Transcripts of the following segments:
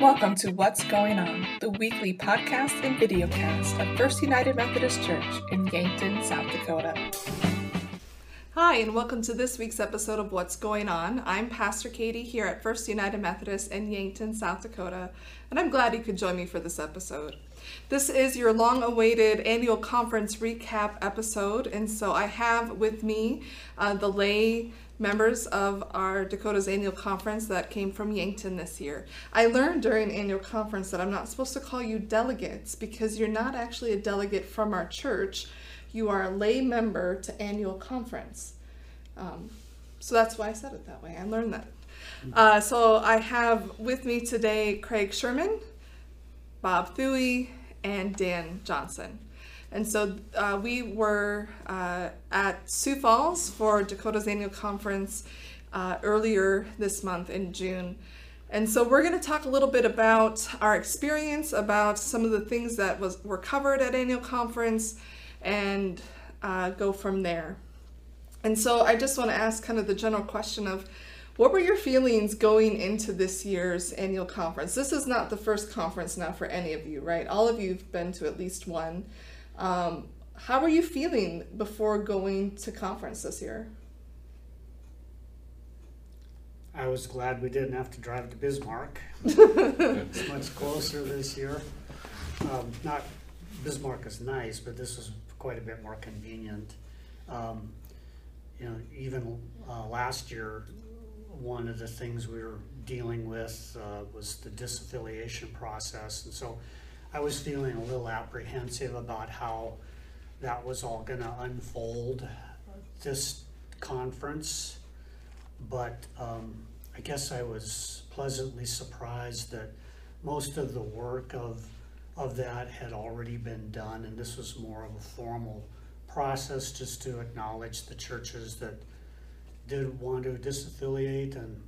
Welcome to What's Going On, the weekly podcast and videocast of First United Methodist Church in Yankton, South Dakota. Hi, and welcome to this week's episode of What's Going On. I'm Pastor Katie here at First United Methodist in Yankton, South Dakota, and I'm glad you could join me for this episode. This is your long-awaited annual conference recap episode, and so I have with me the lay members of our Dakota's annual conference that came from Yankton this year. I learned during annual conference that I'm not supposed to call you delegates because you're not actually a delegate from our church. You are a lay member to annual conference. So that's why I said it that way. I learned that. So I have with me today Craig Sherman, Bob Thue, and Dan Johnson. And so we were at Sioux Falls for Dakota's annual conference earlier this month in June. And so we're going to talk a little bit about our experience, about some of the things that were covered at annual conference, and go from there. And so I just want to ask kind of the general question of, what were your feelings going into this year's annual conference? This is not the first conference now for any of you, right? All of you have been to at least one. How were you feeling before going to conference this year? I was glad we didn't have to drive to Bismarck. It's much closer this year. Not Bismarck is nice, but this was quite a bit more convenient. Even last year, one of the things we were dealing with was the disaffiliation process, and so I was feeling a little apprehensive about how that was all going to unfold this conference, but I guess I was pleasantly surprised that most of the work of that had already been done, and this was more of a formal process just to acknowledge the churches that did want to disaffiliate, and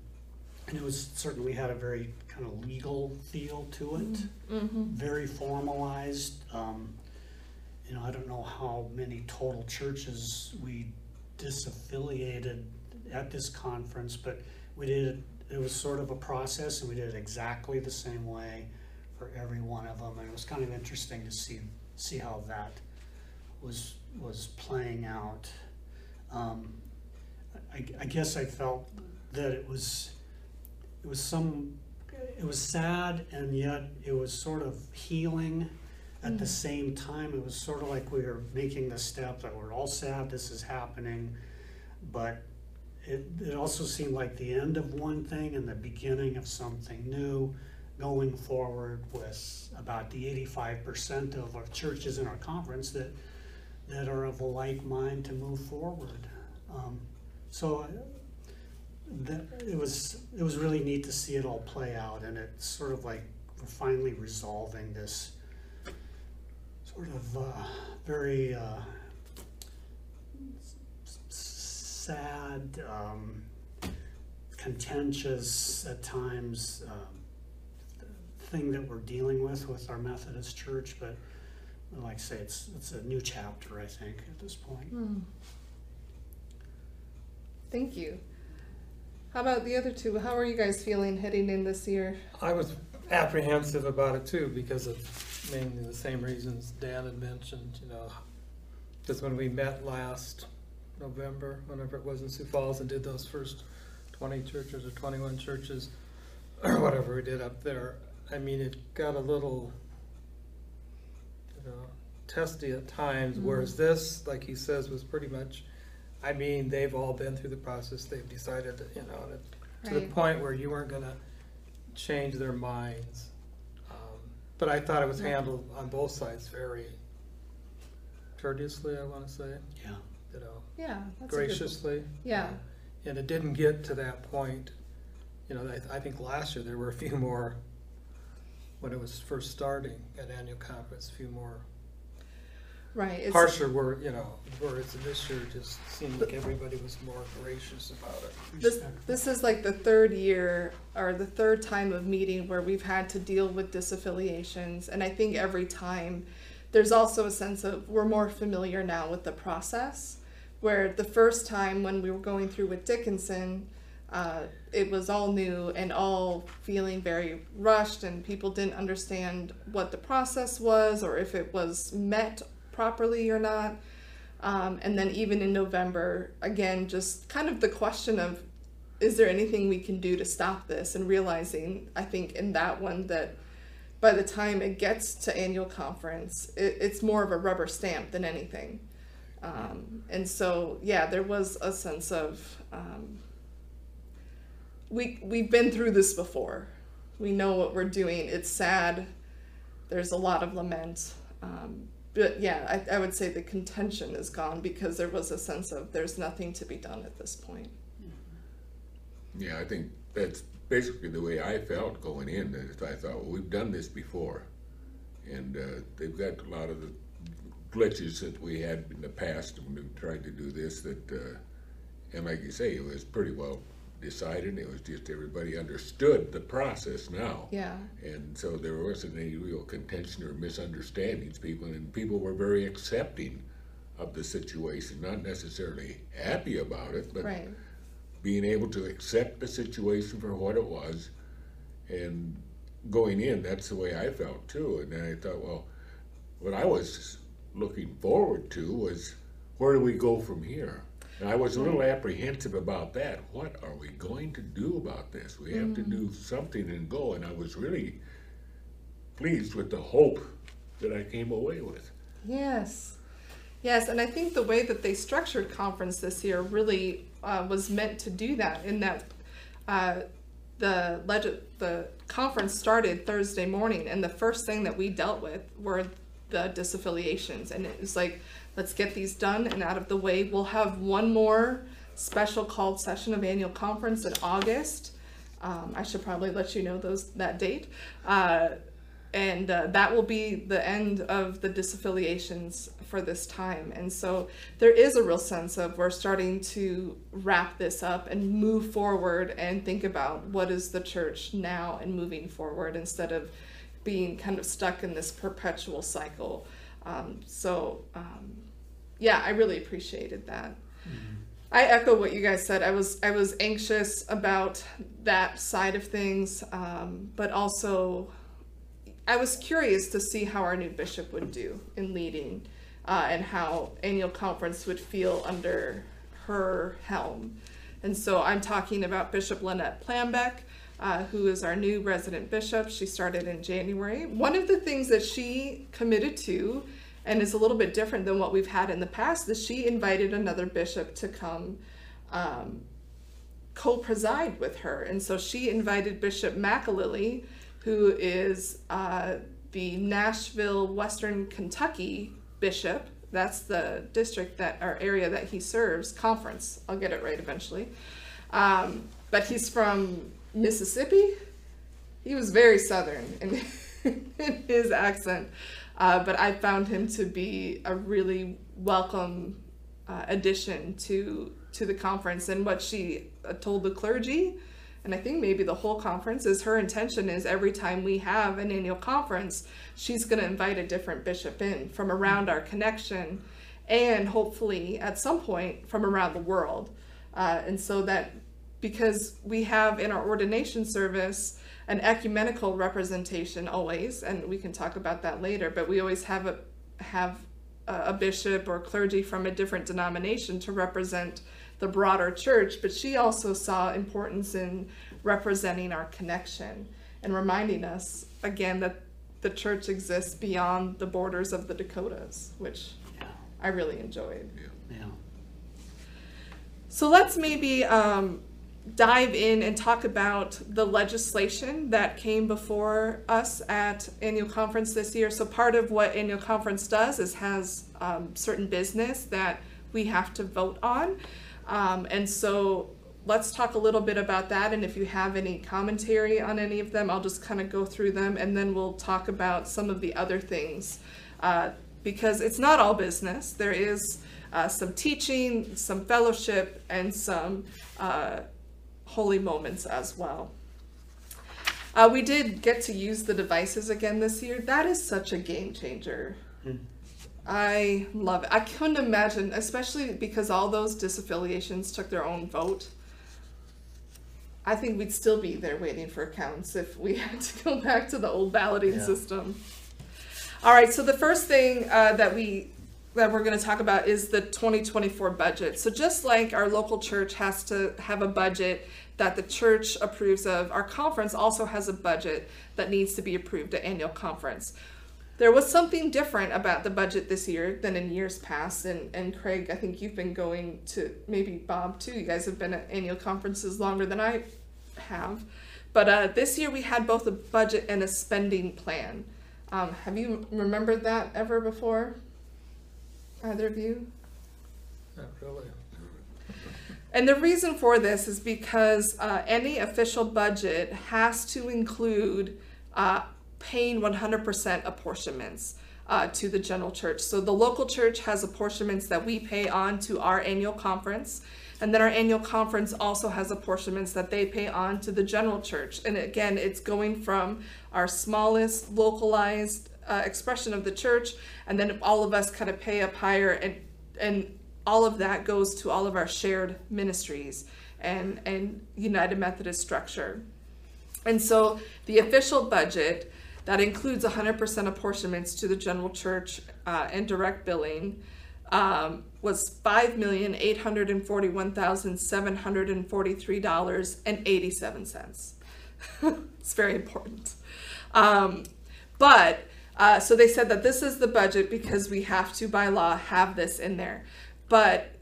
it was certainly had a very kind of legal feel to it, very formalized. I don't know how many total churches we disaffiliated at this conference, but we did. It was sort of a process, and we did it exactly the same way for every one of them, and it was kind of interesting to see how that was playing out. I guess I felt that it was sad, and yet it was sort of healing at the same time. It was sort of like we were making the step that we're all sad this is happening, but it also seemed like the end of one thing and the beginning of something new, going forward with about the 85% of our churches in our conference that are of a like mind to move forward. So it was really neat to see it all play out, and it's sort of like we're finally resolving this sort of very sad, contentious at times thing that we're dealing with our Methodist church. But like I say, it's a new chapter, I think, at this point. Thank you. How about the other two? How are you guys feeling heading in this year? I was apprehensive about it too, because of mainly the same reasons Dan had mentioned, because when we met last November, whenever it was in Sioux Falls, and did those first 20 churches or 21 churches or whatever we did up there, I mean, it got a little testy at times, whereas this, like he says, was pretty much, I mean, they've all been through the process. They've decided, to the point where you weren't going to change their minds. But I thought it was handled on both sides very courteously, I want to say. Yeah. That's graciously. Yeah. And it didn't get to that point. I think last year there were a few more, when it was first starting at annual conference, a few more. Right. Harsher word, words this year just seemed like everybody was more gracious about it. This is like the third year or the third time of meeting where we've had to deal with disaffiliations, and I think every time there's also a sense of we're more familiar now with the process, where the first time when we were going through with Dickinson, It was all new and all feeling very rushed, and people didn't understand what the process was or if it was met properly or not. And then even in November, again, just kind of the question of, is there anything we can do to stop this? And realizing, I think in that one, that by the time it gets to annual conference, it's more of a rubber stamp than anything. And so, yeah, there was a sense of, we've been through this before. We know what we're doing. It's sad. There's a lot of lament. But yeah, I would say the contention is gone, because there was a sense of there's nothing to be done at this point. Yeah, I think that's basically the way I felt going in. I thought, well, we've done this before, and they've got a lot of the glitches that we had in the past when we tried to do this, that, and like you say, it was pretty well decided. It was just everybody understood the process now. Yeah. And so there wasn't any real contention or misunderstandings. People were very accepting of the situation, not necessarily happy about it, but right. Being able to accept the situation for what it was. And going in, that's the way I felt too. And then I thought, well, what I was looking forward to was, where do we go from here? And I was a little apprehensive about that. What are we going to do about this? We have to do something and go. And I was really pleased with the hope that I came away with. Yes. Yes, and I think the way that they structured conference this year really was meant to do that, in that the conference started Thursday morning, and the first thing that we dealt with were the disaffiliations. And it was like, let's get these done and out of the way. We'll have one more special called session of annual conference in August. I should probably let you know that date. And that will be the end of the disaffiliations for this time. And so there is a real sense of, we're starting to wrap this up and move forward and think about what is the church now and moving forward, instead of being kind of stuck in this perpetual cycle. Yeah, I really appreciated that. Mm-hmm. I echo what you guys said. I was anxious about that side of things, but also I was curious to see how our new bishop would do in leading, and how annual conference would feel under her helm. And so I'm talking about Bishop Lynette Plambeck, who is our new resident bishop. She started in January. One of the things that she committed to, and is a little bit different than what we've had in the past, is she invited another bishop to come co-preside with her. And so she invited Bishop McAlilly, who is the Nashville, Western Kentucky bishop. That's the district area that he serves, conference. I'll get it right eventually. But he's from Mississippi. He was very Southern in his accent, but I found him to be a really welcome addition to the conference. And what she told the clergy, and I think maybe the whole conference, is her intention is every time we have an annual conference, she's going to invite a different bishop in from around our connection, and hopefully at some point from around the world. And so that, because we have in our ordination service an ecumenical representation always, and we can talk about that later, but we always have a bishop or clergy from a different denomination to represent the broader church. But she also saw importance in representing our connection and reminding us again that the church exists beyond the borders of the Dakotas, which I really enjoyed. Yeah. So let's maybe dive in and talk about the legislation that came before us at annual conference this year. So part of what annual conference does is has certain business that we have to vote on. And so let's talk a little bit about that. And if you have any commentary on any of them, I'll just kind of go through them, and then we'll talk about some of the other things, because it's not all business. There is some teaching, some fellowship, and some holy moments as well. We did get to use the devices again this year. That is such a game changer. Mm-hmm. I love it. I couldn't imagine, especially because all those disaffiliations took their own vote. I think we'd still be there waiting for accounts if we had to go back to the old balloting system. All right, so the first thing that we're going to talk about is the 2024 budget. So just like our local church has to have a budget that the church approves of, our conference also has a budget that needs to be approved at annual conference. There was something different about the budget this year than in years past, and Craig, I think you've been going to, maybe Bob too, you guys have been at annual conferences longer than I have, but this year we had both a budget and a spending plan. Have you remembered that ever before? Either of you? Not really. And the reason for this is because any official budget has to include paying 100% apportionments to the general church. So the local church has apportionments that we pay on to our annual conference, and then our annual conference also has apportionments that they pay on to the general church. And again, it's going from our smallest localized expression of the church, and then all of us kind of pay up higher, and all of that goes to all of our shared ministries and United Methodist structure. And so the official budget that includes 100% apportionments to the general church and direct billing was $5,841,743.87. It's very important. So they said that this is the budget because we have to, by law, have this in there. But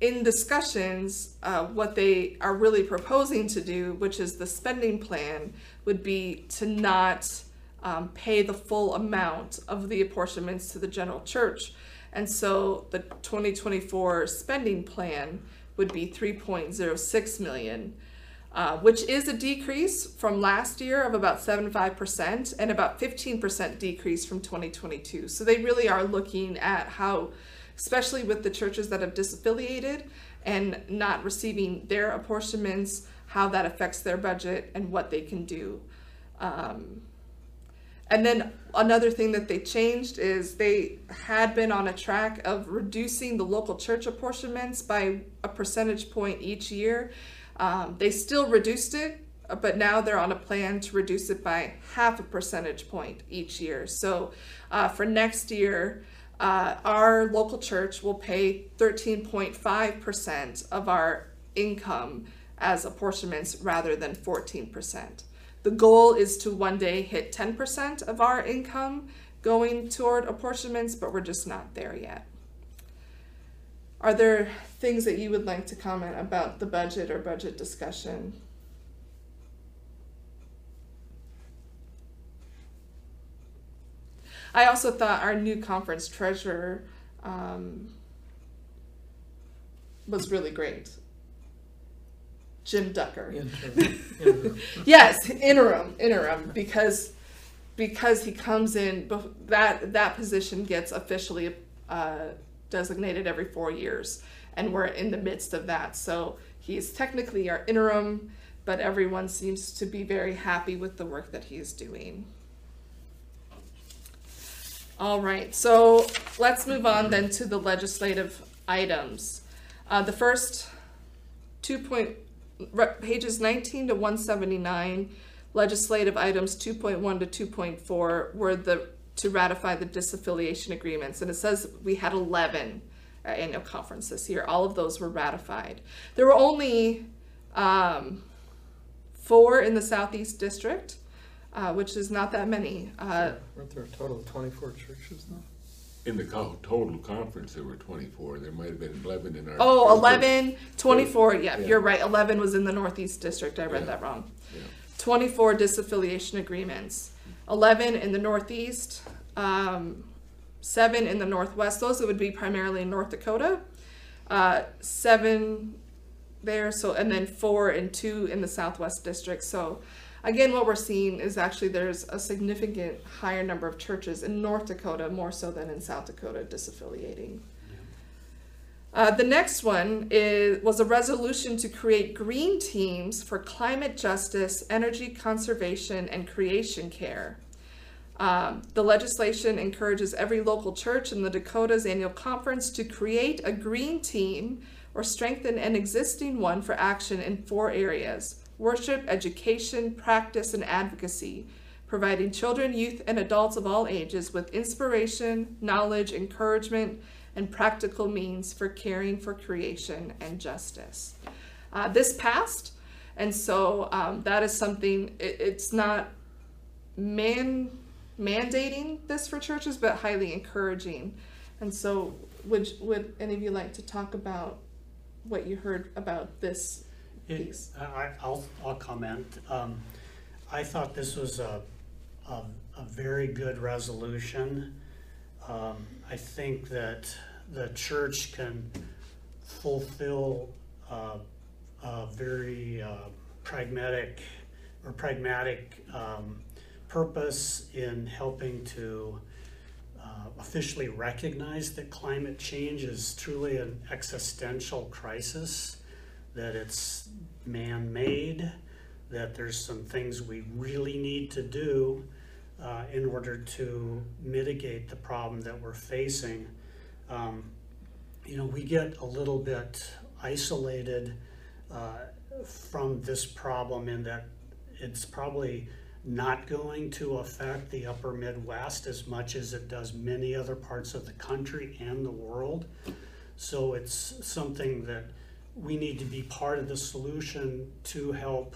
in discussions, what they are really proposing to do, which is the spending plan, would be to not pay the full amount of the apportionments to the general church. And so the 2024 spending plan would be $3.06 million. Which is a decrease from last year of about 75% and about 15% decrease from 2022. So they really are looking at how, especially with the churches that have disaffiliated and not receiving their apportionments, how that affects their budget and what they can do. And then another thing that they changed is they had been on a track of reducing the local church apportionments by a percentage point each year. They still reduced it, but now they're on a plan to reduce it by 0.5 percentage point each year. So for next year, our local church will pay 13.5% of our income as apportionments rather than 14%. The goal is to one day hit 10% of our income going toward apportionments, but we're just not there yet. Are there things that you would like to comment about the budget or budget discussion? I also thought our new conference treasurer was really great. Jim Ducker. Interim. Yes, interim, because he comes in, that position gets officially designated every 4 years, and we're in the midst of that. So he's technically our interim, but everyone seems to be very happy with the work that he's doing. All right, so let's move on then to the legislative items. The first pages 19 to 179, legislative items 2.1 to 2.4 were to ratify the disaffiliation agreements. And it says we had 11 annual conference this year. All of those were ratified. There were only 4 in the Southeast District, which is not that many. Weren't there a total of 24 churches now? In the total conference, there were 24. There might have been 11 in our... Oh, district. 11, 24. Yeah, you're right. 11 was in the Northeast District. I read that wrong. Yeah. 24 disaffiliation agreements. 11 in the Northeast, 7 in the Northwest. Those would be primarily in North Dakota. 7 there, and then 4 and 2 in the Southwest District. So again, what we're seeing is actually there's a significant higher number of churches in North Dakota, more so than in South Dakota, disaffiliating. The next one was a resolution to create green teams for climate justice, energy conservation, and creation care. The legislation encourages every local church in the Dakota's annual conference to create a green team or strengthen an existing one for action in 4 areas: worship, education, practice, and advocacy, providing children, youth, and adults of all ages with inspiration, knowledge, encouragement, and practical means for caring for creation and justice. This passed, and so that is something, it's not mandating this for churches, but highly encouraging. And so would any of you like to talk about what you heard about this piece? I'll comment. I thought this was a very good resolution. I think that the church can fulfill a very pragmatic purpose in helping to officially recognize that climate change is truly an existential crisis, that it's man-made, that there's some things we really need to do in order to mitigate the problem that we're facing. You know, we get a little bit isolated from this problem in that it's probably not going to affect the upper Midwest as much as it does many other parts of the country and the world. So it's something that we need to be part of the solution to help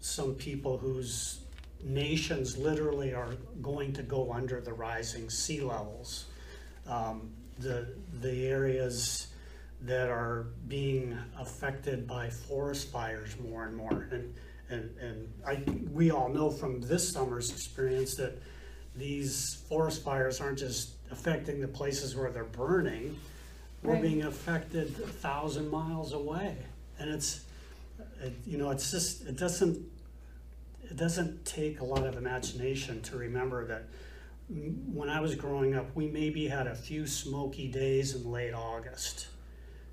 some people whose nations literally are going to go under the rising sea levels. The areas that are being affected by forest fires more and more. And we all know from this summer's experience that these forest fires aren't just affecting the places where they're burning, we're being affected 1,000 miles away. And it's just, it doesn't take a lot of imagination to remember that when I was growing up, we maybe had a few smoky days in late August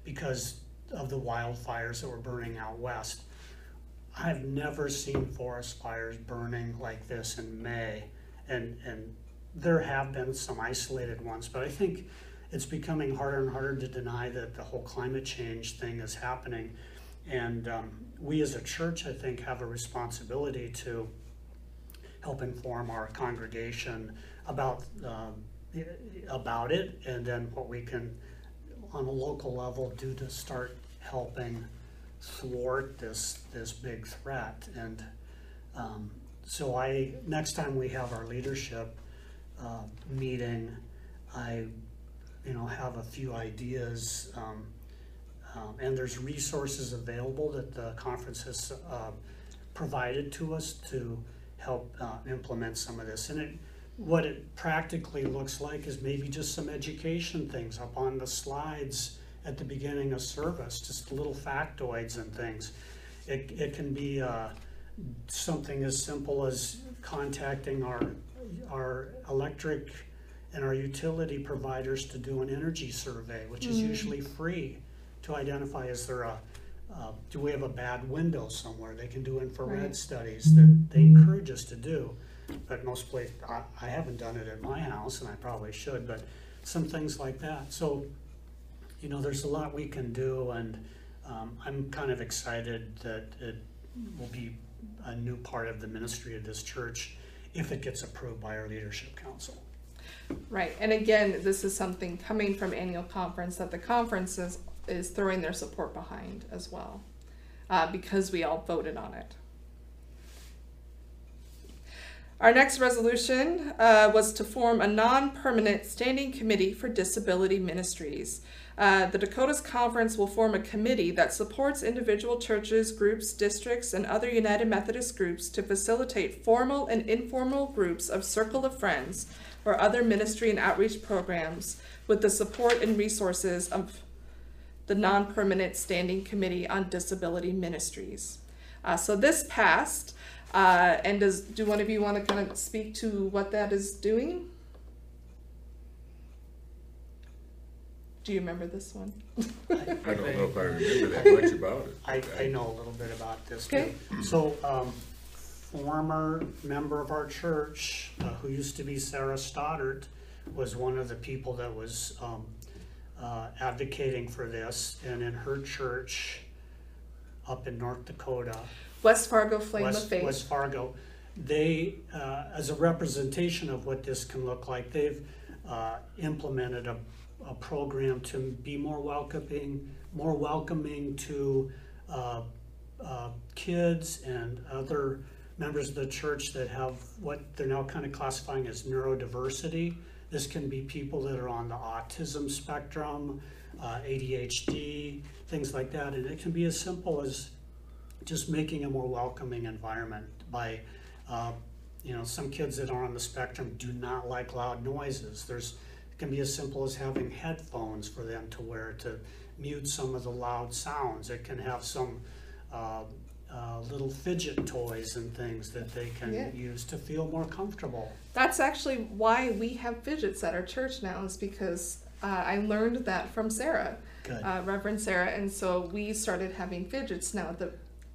because of the wildfires that were burning out west. I've never seen forest fires burning like this in May, and there have been some isolated ones, but I think it's becoming harder and harder to deny that the whole climate change thing is happening. And we as a church, I think, have a responsibility to help inform our congregation about it, and then what we can, on a local level, do to start helping thwart this big threat. And so next time we have our leadership meeting, I have a few ideas, and there's resources available that the conference has provided to us to help implement some of this. And what it practically looks like is maybe just some education things up on the slides at the beginning of service, just little factoids and things. It can be something as simple as contacting our electric and our utility providers to do an energy survey, which is usually free, to identify, is there do we have a bad window somewhere? They can do infrared studies that they encourage us to do, but mostly I haven't done it at my house, and I probably should, but some things like that. So, you know, there's a lot we can do, and I'm kind of excited that it will be a new part of the ministry of this church if it gets approved by our leadership council. Right, and again, this is something coming from annual conference that the conference is throwing their support behind as well, because we all voted on it. Our next resolution was to form a non-permanent standing committee for disability ministries. The Dakotas Conference will form a committee that supports individual churches, groups, districts, and other United Methodist groups to facilitate formal and informal groups of Circle of Friends or other ministry and outreach programs with the support and resources of the Non-Permanent Standing Committee on Disability Ministries. So this passed, and do one of you want to kind of speak to what that is doing? Do you remember this one? I don't know if I remember that much about it. I know a little bit about this. Okay. So, former member of our church, who used to be Sarah Stoddart, was one of the people that was advocating for this. And in her church up in North Dakota, West Fargo Flame of Faith. West Fargo. They, as a representation of what this can look like, they've implemented a program to be more welcoming to kids and other members of the church that have what they're now kind of classifying as neurodiversity. This can be people that are on the autism spectrum, ADHD, things like that. And it can be as simple as just making a more welcoming environment by, some kids that are on the spectrum do not like loud noises. It can be as simple as having headphones for them to wear to mute some of the loud sounds. It can have some little fidget toys and things that they can use to feel more comfortable. That's actually why we have fidgets at our church now, is because I learned that from Sarah, Reverend Sarah, and so we started having fidgets now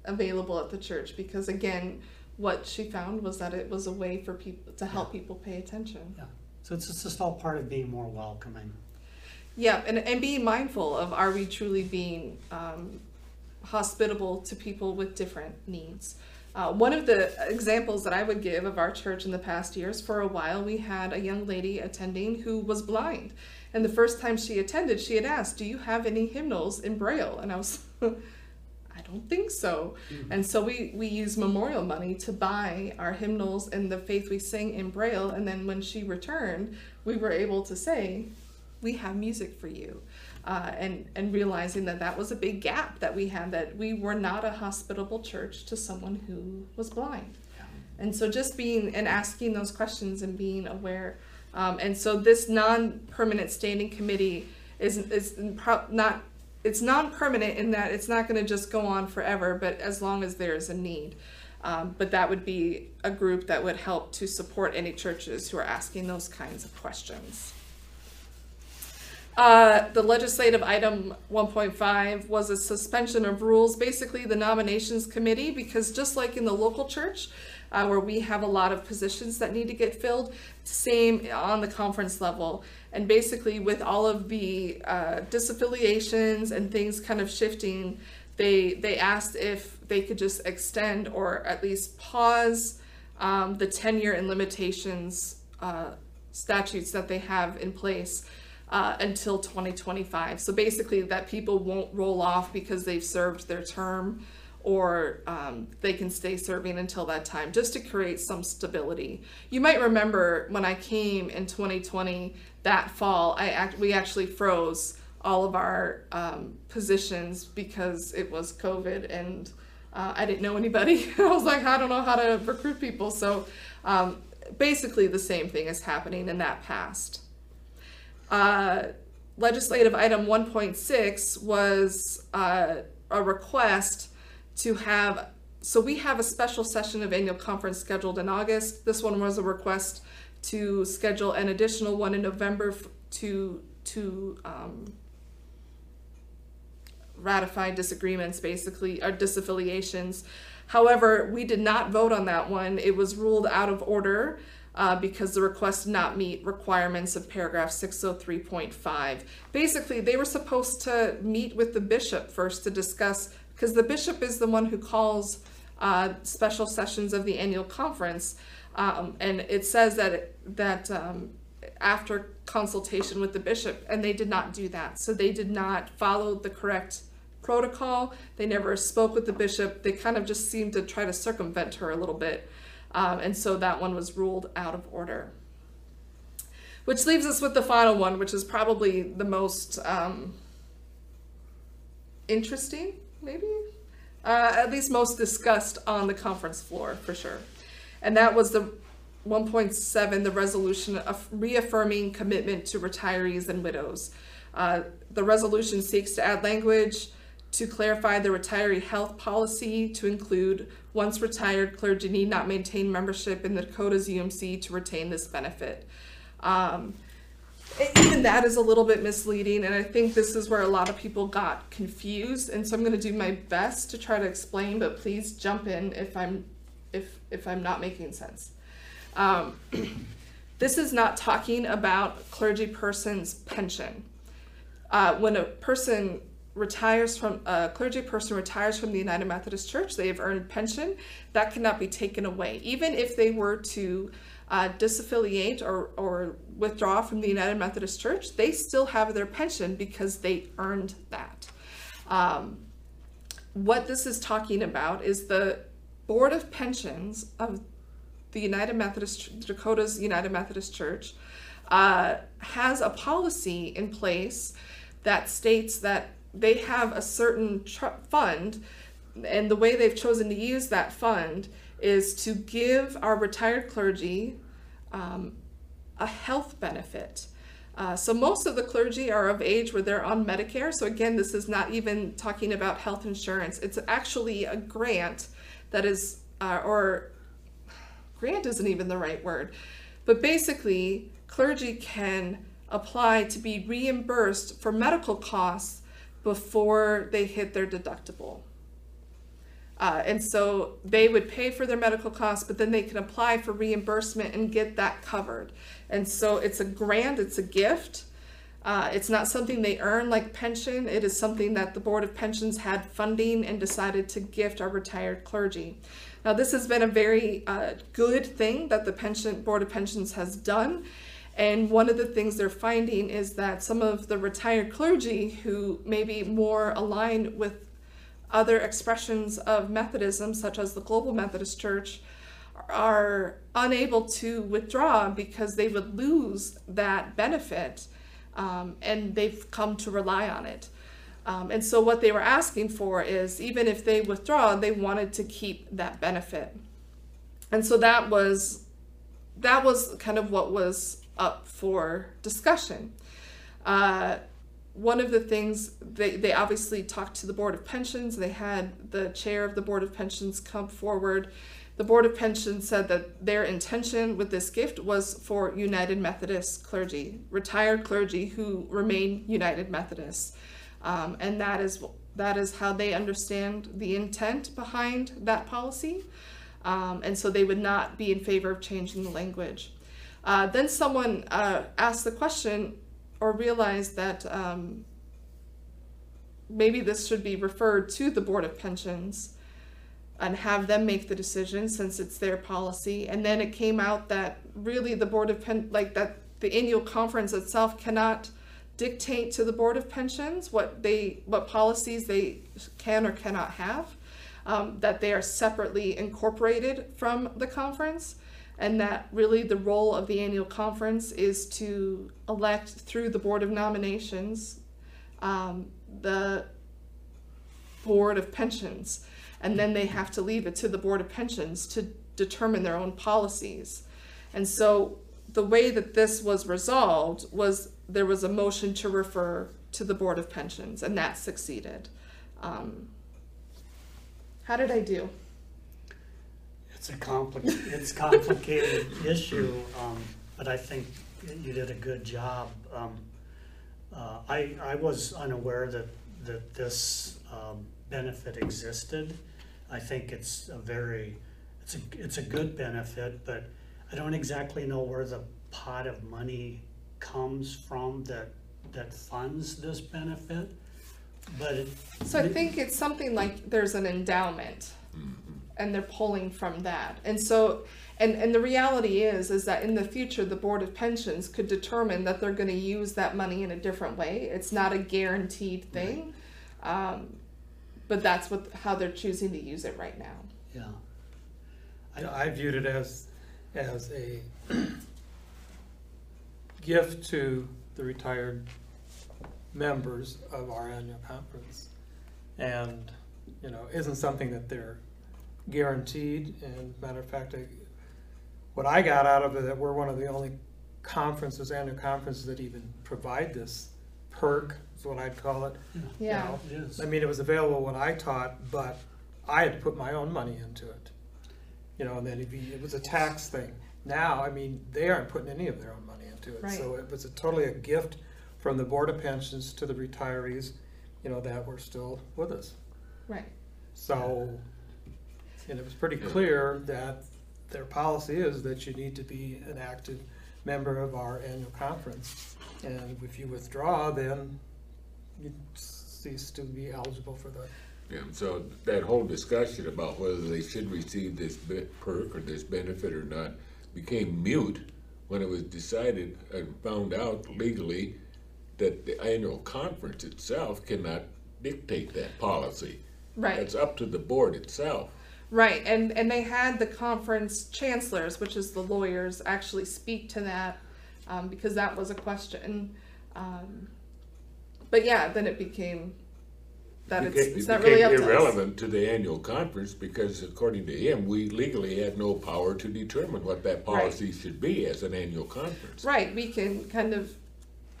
available at the church, because again, what she found was that it was a way for people to help people pay attention. Yeah, so it's just all part of being more welcoming. Yeah, and being mindful of, are we truly being hospitable to people with different needs. One of the examples that I would give of our church in the past years, for a while we had a young lady attending who was blind, and the first time she attended, she had asked, do you have any hymnals in Braille? And I was, I don't think so. Mm-hmm. And so we used memorial money to buy our hymnals and the faith we sing in Braille, and then when she returned, we were able to say, we have music for you. And realizing that was a big gap that we had, that we were not a hospitable church to someone who was blind. Yeah. And so just being and asking those questions and being aware. And so this non-permanent standing committee is non-permanent in that it's not going to just go on forever, but as long as there is a need. But that would be a group that would help to support any churches who are asking those kinds of questions. The legislative item 1.5 was a suspension of rules, basically the nominations committee, because just like in the local church, where we have a lot of positions that need to get filled, same on the conference level. And basically with all of the disaffiliations and things kind of shifting, they asked if they could just extend or at least pause the tenure and limitations statutes that they have in place until 2025. So basically that people won't roll off because they've served their term, or they can stay serving until that time, just to create some stability. You might remember when I came in 2020, that fall, we actually froze all of our positions because it was COVID, and I didn't know anybody. I was like, I don't know how to recruit people. So basically the same thing is happening, and that passed. Legislative item 1.6 was a request to have, so we have a special session of annual conference scheduled in August. This one was a request to schedule an additional one in November to ratify disagreements, basically, or disaffiliations. However, we did not vote on that one. It was ruled out of order. Because the request did not meet requirements of paragraph 603.5. Basically, they were supposed to meet with the bishop first to discuss, because the bishop is the one who calls special sessions of the annual conference. And it says that after consultation with the bishop, and they did not do that. So they did not follow the correct protocol. They never spoke with the bishop. They kind of just seemed to try to circumvent her a little bit. And so that one was ruled out of order. Which leaves us with the final one, which is probably the most interesting, maybe? At least most discussed on the conference floor, for sure. And that was the 1.7, the resolution of reaffirming commitment to retirees and widows. The resolution seeks to add language to clarify the retiree health policy to include once retired clergy need not maintain membership in the Dakota's UMC to retain this benefit. Even that is a little bit misleading, and I think this is where a lot of people got confused, and so I'm going to do my best to try to explain, but please jump in if I'm not making sense. This is not talking about clergy person's pension. When a person a clergy person retires from the United Methodist Church, they have earned pension, that cannot be taken away. Even if they were to disaffiliate or withdraw from the United Methodist Church, they still have their pension because they earned that. What this is talking about is the Board of Pensions of the United Methodist, Dakota's United Methodist Church, has a policy in place that states that they have a certain fund, and the way they've chosen to use that fund is to give our retired clergy a health benefit. So most of the clergy are of age where they're on Medicare. So again, this is not even talking about health insurance. It's actually a grant that is, or grant isn't even the right word, but basically clergy can apply to be reimbursed for medical costs before they hit their deductible. And so they would pay for their medical costs, but then they can apply for reimbursement and get that covered. And so it's a grant, it's a gift. It's not something they earn like pension. It is something that the Board of Pensions had funding and decided to gift our retired clergy. Now, this has been a very good thing that the Board of Pensions has done. And one of the things they're finding is that some of the retired clergy who may be more aligned with other expressions of Methodism, such as the Global Methodist Church, are unable to withdraw because they would lose that benefit, and they've come to rely on it. And so what they were asking for is, even if they withdraw, they wanted to keep that benefit. And so that was kind of what was up for discussion. One of the things, they obviously talked to the Board of Pensions. They had the chair of the Board of Pensions come forward. The Board of Pensions said that their intention with this gift was for United Methodist clergy, retired clergy who remain United Methodists. And that is how they understand the intent behind that policy. And so they would not be in favor of changing the language. Then someone asked the question, or realized that maybe this should be referred to the Board of Pensions and have them make the decision, since it's their policy. And then it came out that really the Board of that the annual conference itself cannot dictate to the Board of Pensions what policies they can or cannot have, that they are separately incorporated from the conference. And that really the role of the annual conference is to elect through the Board of Nominations, the Board of Pensions. And then they have to leave it to the Board of Pensions to determine their own policies. And so the way that this was resolved was there was a motion to refer to the Board of Pensions, and that succeeded. How did I do? It's a complicated issue, but I think you did a good job. I was unaware that this benefit existed. I think it's a good benefit, but I don't exactly know where the pot of money comes from that funds this benefit. So I think it's something like there's an endowment. And they're pulling from that. And so, and the reality is that in the future, the Board of Pensions could determine that they're going to use that money in a different way. It's not a guaranteed thing, but that's how they're choosing to use it right now. Yeah. I viewed it as a gift to the retired members of our annual conference. And, you know, isn't something that they're guaranteed. And matter of fact, what I got out of it, that we're one of the only conferences, annual conferences, that even provide this perk, is what I'd call it. Yeah. You know, yes. I mean, it was available when I taught, but I had to put my own money into it. You know, and then it was a tax thing. Now, I mean, they aren't putting any of their own money into it. Right. So it was totally a gift from the Board of Pensions to the retirees, you know, that were still with us. Right. So. Yeah. And it was pretty clear that their policy is that you need to be an active member of our annual conference. And if you withdraw, then you 60s to be eligible for the. Yeah, so that whole discussion about whether they should receive this perk or this benefit or not became mute when it was decided and found out legally that the annual conference itself cannot dictate that policy. Right. It's up to the board itself. Right, and they had the conference chancellors, which is the lawyers, actually speak to that because that was a question. But yeah, then it became that it's not really up to us. It became irrelevant to the annual conference because, according to him, we legally had no power to determine what that policy should be as an annual conference. Right, we can kind of.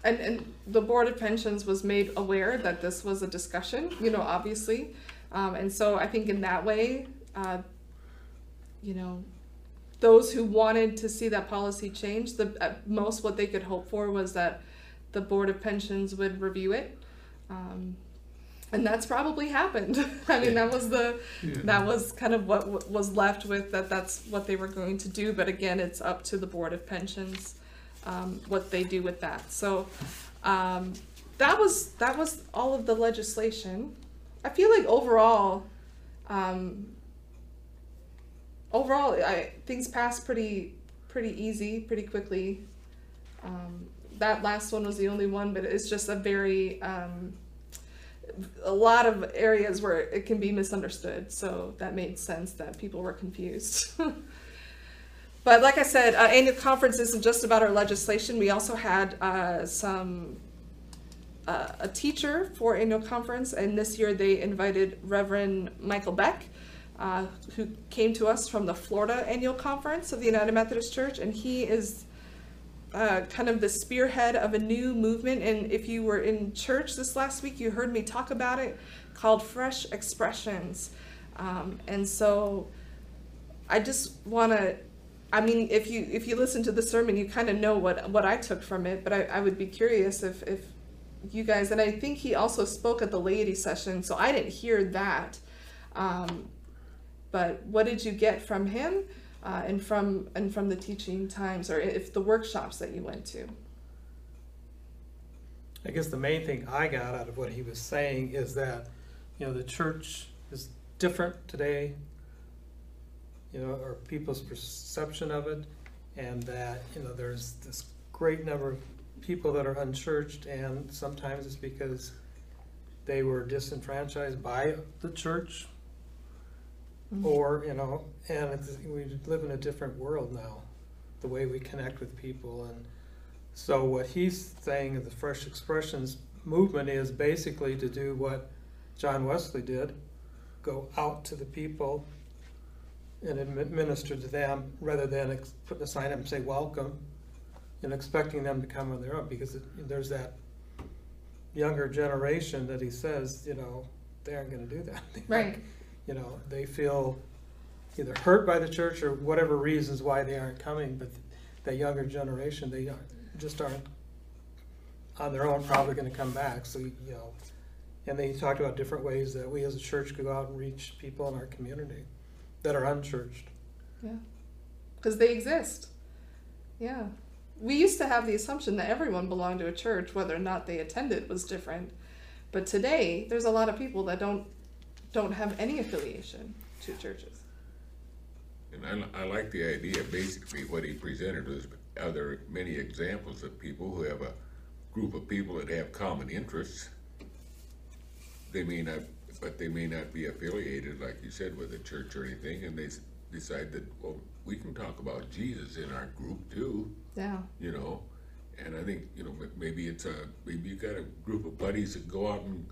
And the Board of Pensions was made aware that this was a discussion, you know, obviously. And so I think in that way, you know, those who wanted to see that policy change, the most what they could hope for was that the Board of Pensions would review it. And that's probably happened. I mean, that was the, that was kind of what was left with that. That's what they were going to do. But again, it's up to the Board of Pensions. What they do with that. So that was all of the legislation. I feel like overall, things passed pretty easy, pretty quickly. That last one was the only one, but it's just a very a lot of areas where it can be misunderstood. So that made sense that people were confused. But like I said, annual conference isn't just about our legislation. We also had a teacher for annual conference, and this year they invited Reverend Michael Beck, who came to us from the Florida Annual Conference of the United Methodist Church, and he is kind of the spearhead of a new movement. And if you were in church this last week, you heard me talk about it, called Fresh Expressions. And so I just want to. I mean, if you listen to the sermon, you kind of know what I took from it, but I would be curious if you guys, and I think he also spoke at the laity session, so I didn't hear that. But what did you get from him and from the teaching times, or if the workshops that you went to? I guess the main thing I got out of what he was saying is that, you know, the church is different today, you know, or people's perception of it, and that, you know, there's this great number of people that are unchurched, and sometimes it's because they were disenfranchised by the church, or, you know, and it's, we live in a different world now, the way we connect with people. And so what he's saying, the Fresh Expressions movement, is basically to do what John Wesley did, go out to the people and administer to them, rather than put the sign up and say welcome and expecting them to come on their own, because there's that younger generation that he says, you know, they aren't going to do that. Right. Like, you know, they feel either hurt by the church or whatever reasons why they aren't coming, but that younger generation, they just aren't on their own probably going to come back. So, you know, and then he talked about different ways that we as a church could go out and reach people in our community that are unchurched. Yeah, because they exist. Yeah, we used to have the assumption that everyone belonged to a church, whether or not they attended was different. But today, there's a lot of people that don't have any affiliation to churches. And I like the idea. Basically, what he presented was other many examples of people who have a group of people that have common interests. They may not. But they may not be affiliated, like you said, with a church or anything, and they decide that, well, we can talk about Jesus in our group too. Yeah. You know, and I think, you know, maybe you got a group of buddies that go out and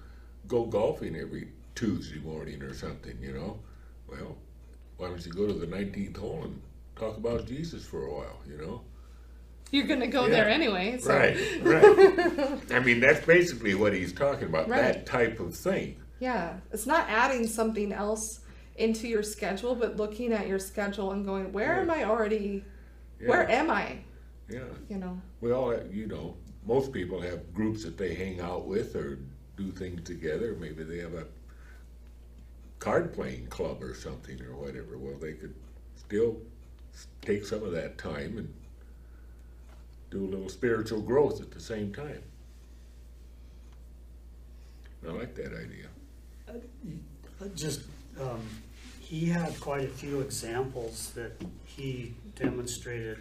go golfing every Tuesday morning or something. You know, well, why don't you go to the 19th hole and talk about Jesus for a while? You know. You're going to go there anyway. So. Right. Right. I mean, that's basically what he's talking about. Right. That type of thing. Yeah, it's not adding something else into your schedule, but looking at your schedule and going, where am I already, where am I? Yeah. You know. We all have, you know, most people have groups that they hang out with or do things together. Maybe they have a card playing club or something or whatever. Well, they could still take some of that time and do a little spiritual growth at the same time. I like that idea. He had quite a few examples that he demonstrated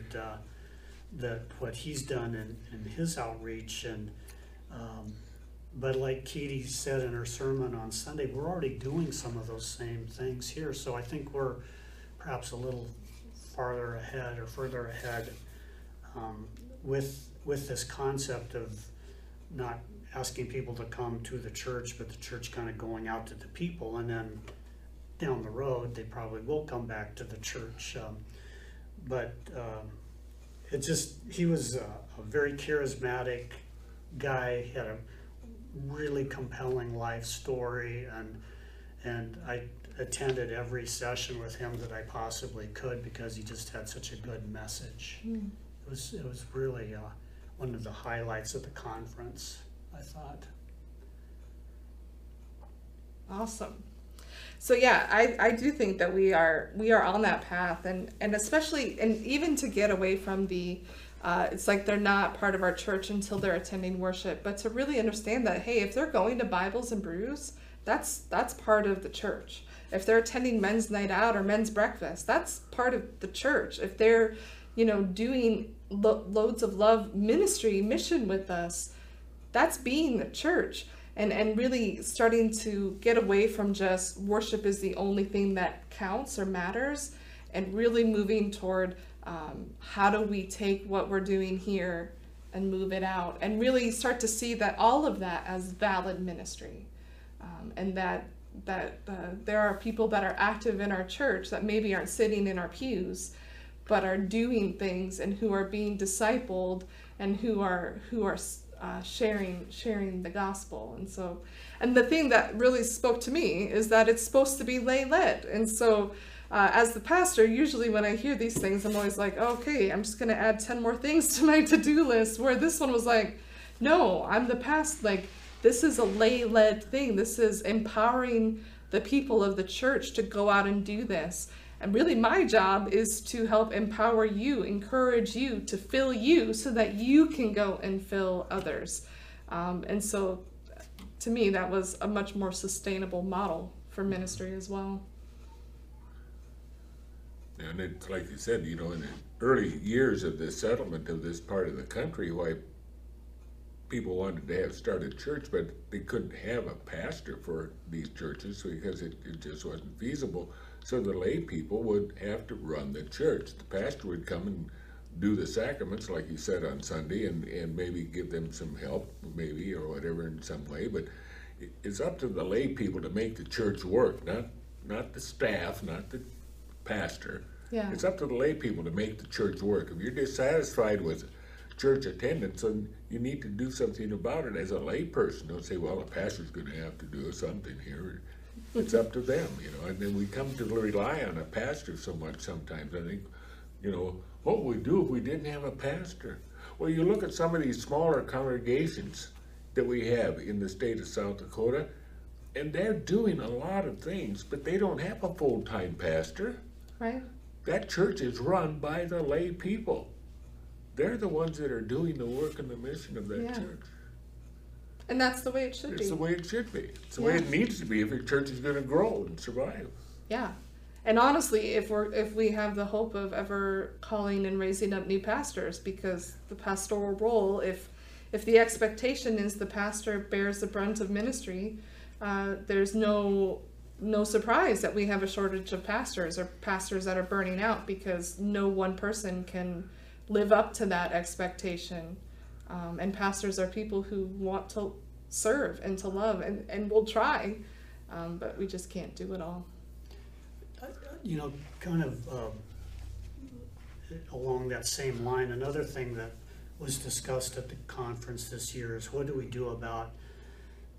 that what he's done in his outreach, and but like Katie said in her sermon on Sunday, we're already doing some of those same things here, so I think we're perhaps a little farther ahead or further ahead with this concept of not asking people to come to the church, but the church kind of going out to the people, and then down the road they probably will come back to the church. It just, he was a very charismatic guy, had a really compelling life story, and I attended every session with him that I possibly could because he just had such a good message. Mm. It was really one of the highlights of the conference, I thought. Awesome. So yeah, I do think that we are on that path, and especially, and even to get away from the it's like they're not part of our church until they're attending worship, but to really understand that, hey, if they're going to Bibles and Brews, that's part of the church. If they're attending men's night out or men's breakfast, that's part of the church. If they're, you know, doing loads of love ministry, mission with us, that's being the church. And really starting to get away from just worship is the only thing that counts or matters, and really moving toward how do we take what we're doing here and move it out, and really start to see that all of that as valid ministry, and that there are people that are active in our church that maybe aren't sitting in our pews, but are doing things and who are being discipled and who are sharing the gospel. And so, and the thing that really spoke to me is that it's supposed to be lay led. And so as the pastor, usually when I hear these things, I'm always like, okay, I'm just gonna add 10 more things to my to-do list, where this one was like, no, I'm the pastor, like this is a lay led thing. This is empowering the people of the church to go out and do this. And really my job is to help empower you, encourage you, to fill you so that you can go and fill others. And so to me, that was a much more sustainable model for ministry as well. And it's like you said, you know, in the early years of the settlement of this part of the country, why people wanted to have started church, but they couldn't have a pastor for these churches because it just wasn't feasible. So the lay people would have to run the church. The pastor would come and do the sacraments, like you said on Sunday, and maybe give them some help, maybe, or whatever in some way. But it's up to the lay people to make the church work, not the staff, not the pastor. Yeah. It's up to the lay people to make the church work. If you're dissatisfied with church attendance, then you need to do something about it as a lay person. Don't say, well, the pastor's going to have to do something here. It's up to them, you know, and then we come to rely on a pastor so much sometimes. I think, you know, what would we do if we didn't have a pastor? Well, you look at some of these smaller congregations that we have in the state of South Dakota, and they're doing a lot of things, but they don't have a full-time pastor. Right. That church is run by the lay people. They're the ones that are doing the work and the mission of that church. And that's the way it should be. It's the way it should be. It's the way it needs to be if a church is going to grow and survive. Yeah. And honestly, if we have the hope of ever calling and raising up new pastors, because the pastoral role, if the expectation is the pastor bears the brunt of ministry, there's no surprise that we have a shortage of pastors, or pastors that are burning out because no one person can live up to that expectation. And pastors are people who want to serve and to love, and will try, but we just can't do it all. You know, kind of along that same line, another thing that was discussed at the conference this year is what do we do about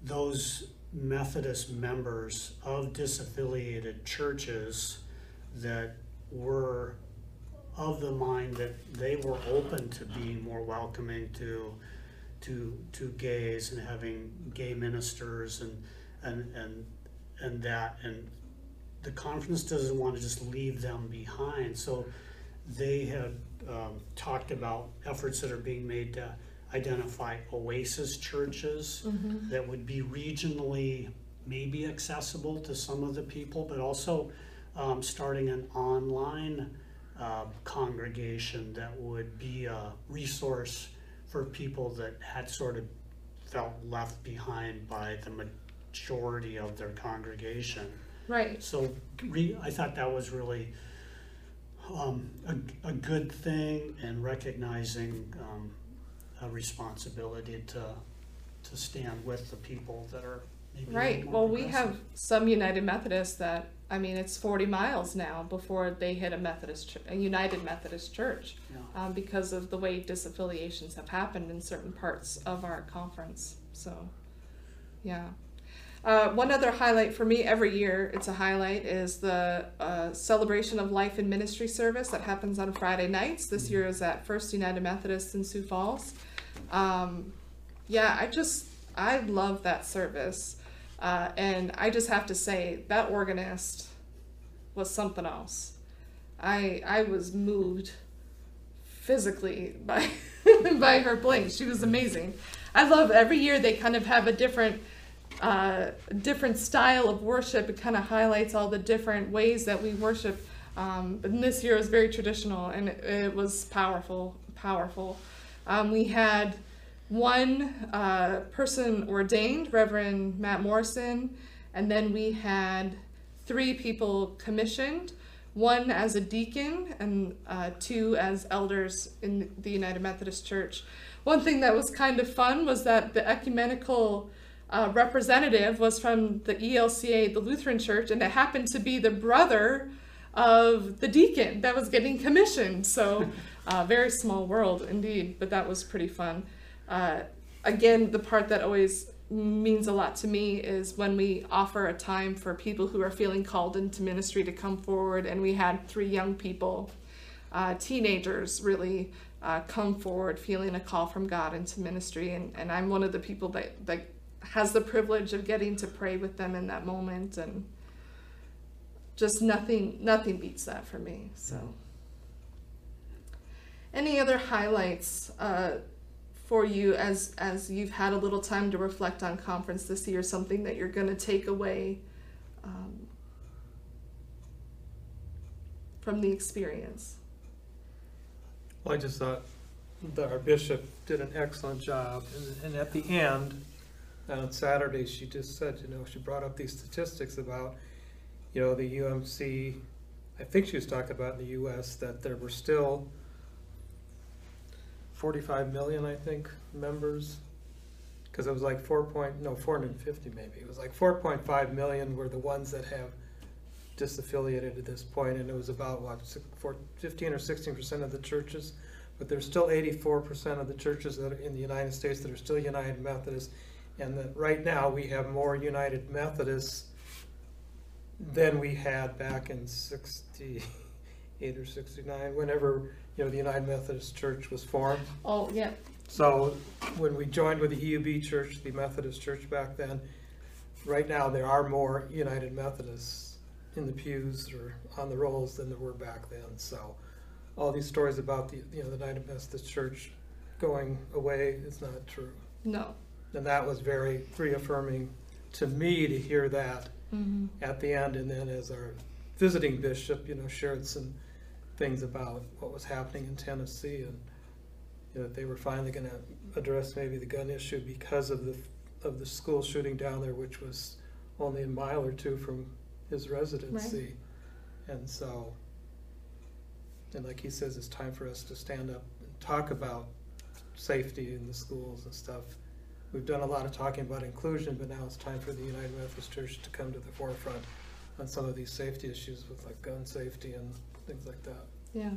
those Methodist members of disaffiliated churches that were of the mind that they were open to being more welcoming to gays and having gay ministers and that, and the conference doesn't want to just leave them behind. So they had talked about efforts that are being made to identify oasis churches mm-hmm. that would be regionally maybe accessible to some of the people, but also starting an online congregation that would be a resource for people that had sort of felt left behind by the majority of their congregation. Right. So I thought that was really a good thing, and recognizing a responsibility to stand with the people that are maybe right. Well, we have some United Methodists that, I mean, it's 40 miles now before they hit a United Methodist Church, yeah. Because of the way disaffiliations have happened in certain parts of our conference. So, yeah. One other highlight for me every year, it's a highlight, is the Celebration of Life and Ministry service that happens on Friday nights. This year is at First United Methodist in Sioux Falls. Yeah, I love that service. And I just have to say, that organist was something else. I was moved physically by, by her playing. She was amazing. I love every year they kind of have a different style of worship. It kind of highlights all the different ways that we worship. And this year was very traditional, and it was powerful. We had one person ordained, Reverend Matt Morrison, and then we had three people commissioned, one as a deacon and two as elders in the United Methodist Church. One thing that was kind of fun was that the ecumenical representative was from the ELCA, the Lutheran Church, and it happened to be the brother of the deacon that was getting commissioned. So very small world indeed, but that was pretty fun. Again, the part that always means a lot to me is when we offer a time for people who are feeling called into ministry to come forward, and we had three young people, teenagers really, come forward feeling a call from God into ministry, and I'm one of the people that has the privilege of getting to pray with them in that moment, and just nothing beats that for me. So any other highlights for you as you've had a little time to reflect on conference this year, something that you're going to take away from the experience? Well, I just thought that our bishop did an excellent job, and at the end on Saturday, she just said, she brought up these statistics about, the UMC, I think she was talking about in the U.S., that there were still 45 million, I think, members, because it was like 450 maybe. It was like 4.5 million were the ones that have disaffiliated at this point, and it was about, 15 or 16% of the churches, but there's still 84% of the churches that are in the United States that are still United Methodist. And that right now we have more United Methodists than we had back in 68 or 69, whenever the United Methodist Church was formed. Oh, yeah. So when we joined with the EUB Church, the Methodist Church back then, right now there are more United Methodists in the pews or on the rolls than there were back then. So all these stories about the United Methodist Church going away is not true. No. And that was very reaffirming to me to hear that mm-hmm. at the end. And then as our visiting bishop, shared some things about what was happening in Tennessee, and that they were finally going to address maybe the gun issue because of the school shooting down there, which was only a mile or two from his residency. Right. And so, and like he says, it's time for us to stand up and talk about safety in the schools and stuff. We've done a lot of talking about inclusion, but now it's time for the United Methodist Church to come to the forefront on some of these safety issues with like gun safety and things like that. Yeah.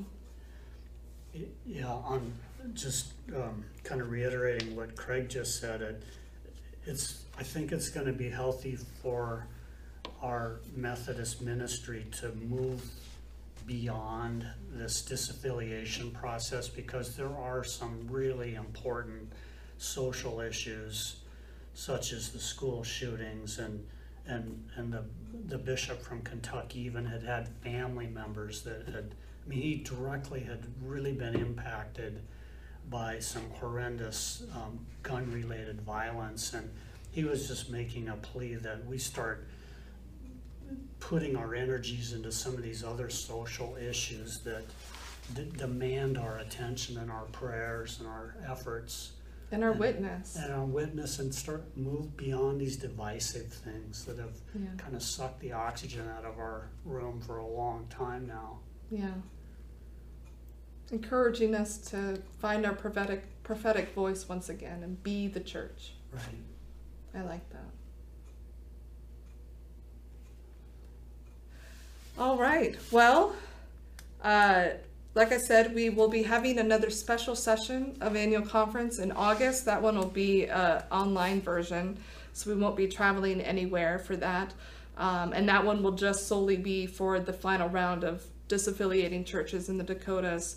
Yeah, I'm just kind of reiterating what Craig just said. I think it's going to be healthy for our Methodist ministry to move beyond this disaffiliation process, because there are some really important social issues such as the school shootings, and the bishop from Kentucky even had family members that had, he directly had really been impacted by some horrendous gun-related violence, and he was just making a plea that we start putting our energies into some of these other social issues that demand our attention and our prayers and our efforts. And our witness. And our witness, and start move beyond these divisive things that have kind of sucked the oxygen out of our room for a long time now. Yeah. Encouraging us to find our prophetic voice once again and be the church. Right. I like that. All right. Well, like I said, we will be having another special session of annual conference in August. That one will be an online version, so we won't be traveling anywhere for that. And that one will just solely be for the final round of disaffiliating churches in the Dakotas.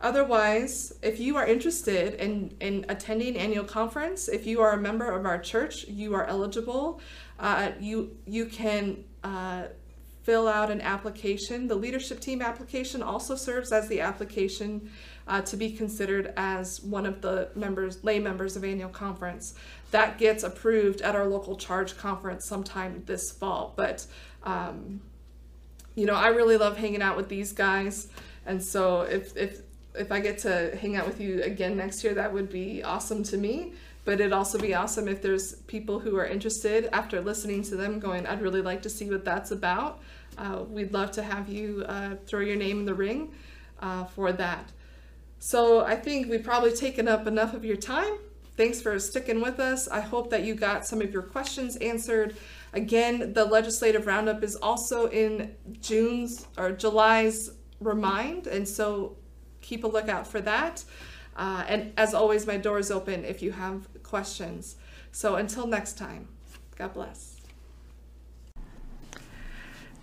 Otherwise, if you are interested in attending annual conference, if you are a member of our church, you are eligible. You can fill out an application. The leadership team application also serves as the application to be considered as one of the members, lay members of annual conference. That gets approved at our local charge conference sometime this fall. But you know, I really love hanging out with these guys, and so if I get to hang out with you again next year, that would be awesome to me. But it'd also be awesome if there's people who are interested after listening to them going, I'd really like to see what that's about. We'd love to have you throw your name in the ring for that. So I think we've probably taken up enough of your time. Thanks for sticking with us. I hope that you got some of your questions answered. Again, the legislative roundup is also in June's or July's Remind, and so keep a lookout for that. And as always, my door is open if you have questions. So until next time, God bless.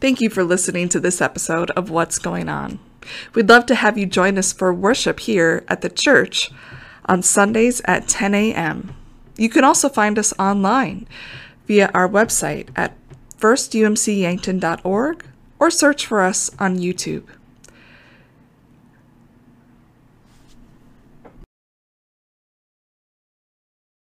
Thank you for listening to this episode of What's Going On. We'd love to have you join us for worship here at the church on Sundays at 10 a.m. You can also find us online via our website at firstumcyankton.org or search for us on YouTube.